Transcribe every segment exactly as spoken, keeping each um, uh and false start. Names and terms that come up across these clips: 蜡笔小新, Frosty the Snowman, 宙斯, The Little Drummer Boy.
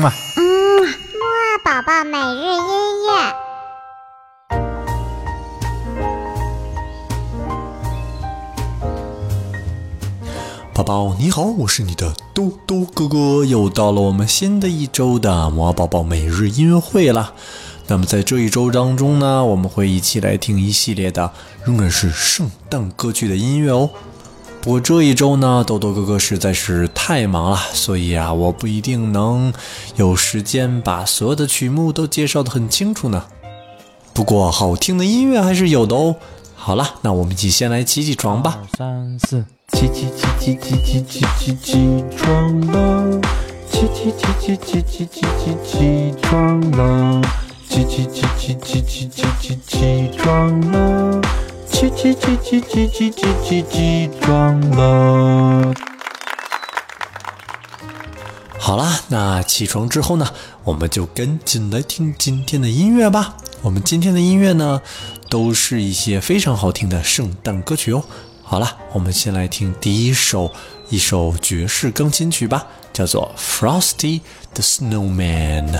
嘛。嗯，木啊宝宝每日音乐。宝宝你好，我是你的嘟嘟哥哥，又到了我们新的一周的魔宝宝每日音乐会了。那么在这一周当中呢，我们会一起来听一系列的仍然是圣诞歌曲的音乐哦。不过这一周呢，豆豆哥哥实在是太忙了，所以啊，我不一定能有时间把所有的曲目都介绍得很清楚呢。不过好听的音乐还是有的哦。好了，那我们一起先来起起床吧。一二三四，起起起起起起起起起床了，起起起起起起起起起床了，起起起起起起起起起床了，起起起起起起起起起床了。好啦，那起床之后呢，我们就赶紧来听今天的音乐吧。我们今天的音乐呢，都是一些非常好听的圣诞歌曲哦。好了，我们先来听第一首，一首爵士钢琴曲吧，叫做 Frosty the Snowman。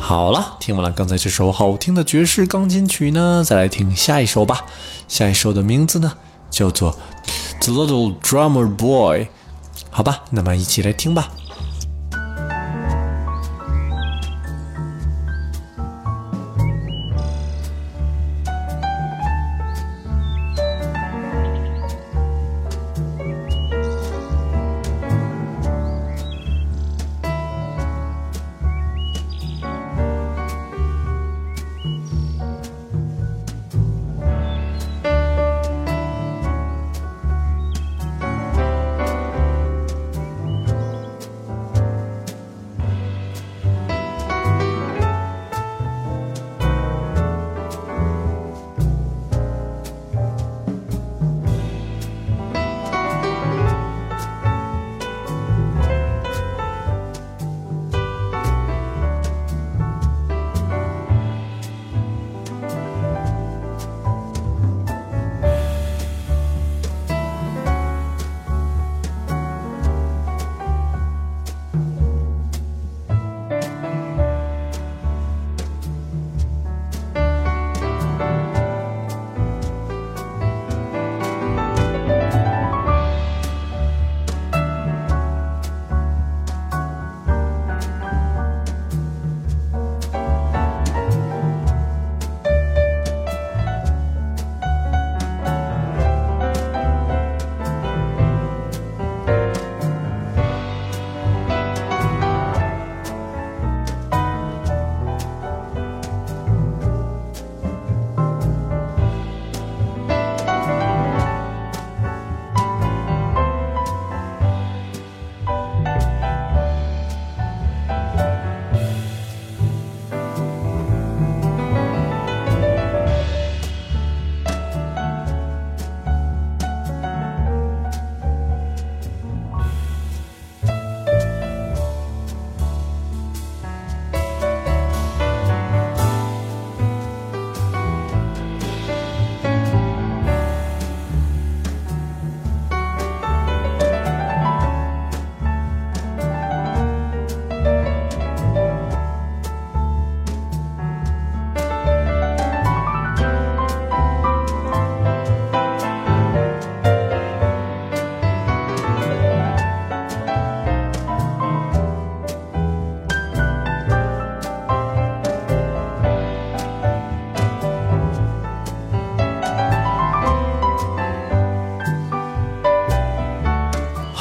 好了，听完了刚才这首好听的爵士钢琴曲呢，再来听下一首吧。下一首的名字呢，叫做 The Little Drummer Boy。 好吧，那么一起来听吧。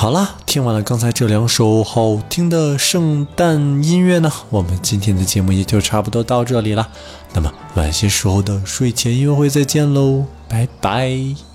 好啦，听完了刚才这两首好听的圣诞音乐呢，我们今天的节目也就差不多到这里了。那么晚些时候的睡前音乐会再见喽，拜拜。